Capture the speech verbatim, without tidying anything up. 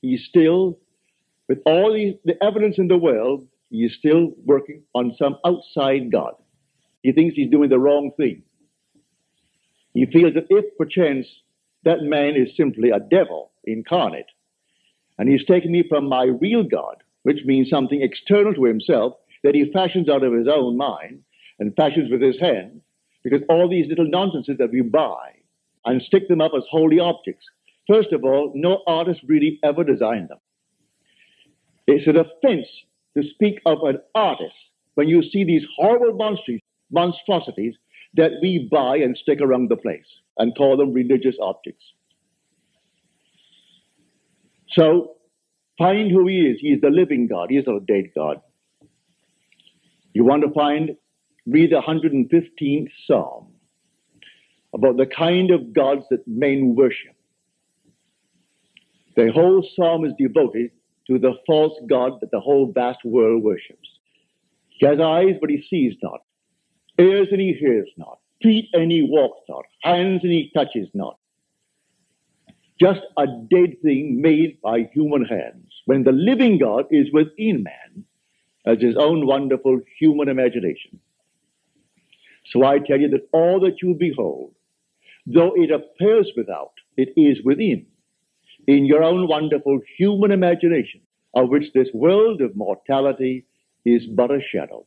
he is still, with all the, the evidence in the world, he is still working on some outside God. He thinks he's doing the wrong thing. He feels that if, perchance, that man is simply a devil incarnate, and he's taken me from my real God, which means something external to himself that he fashions out of his own mind and fashions with his hands, because all these little nonsenses that we buy and stick them up as holy objects. First of all, no artist really ever designed them. It's an offense to speak of an artist when you see these horrible monstri- monstrosities that we buy and stick around the place and call them religious objects. So, find who he is. He is the living God. He is not a dead God. You want to find, read the one hundred fifteenth Psalm about the kind of gods that men worship. The whole psalm is devoted to the false god that the whole vast world worships. He has eyes, but he sees not. Ears, and he hears not. Feet, and he walks not. Hands, and he touches not. Just a dead thing made by human hands, when the living God is within man as his own wonderful human imagination. So I tell you that all that you behold, though it appears without, it is within, in your own wonderful human imagination, of which this world of mortality is but a shadow.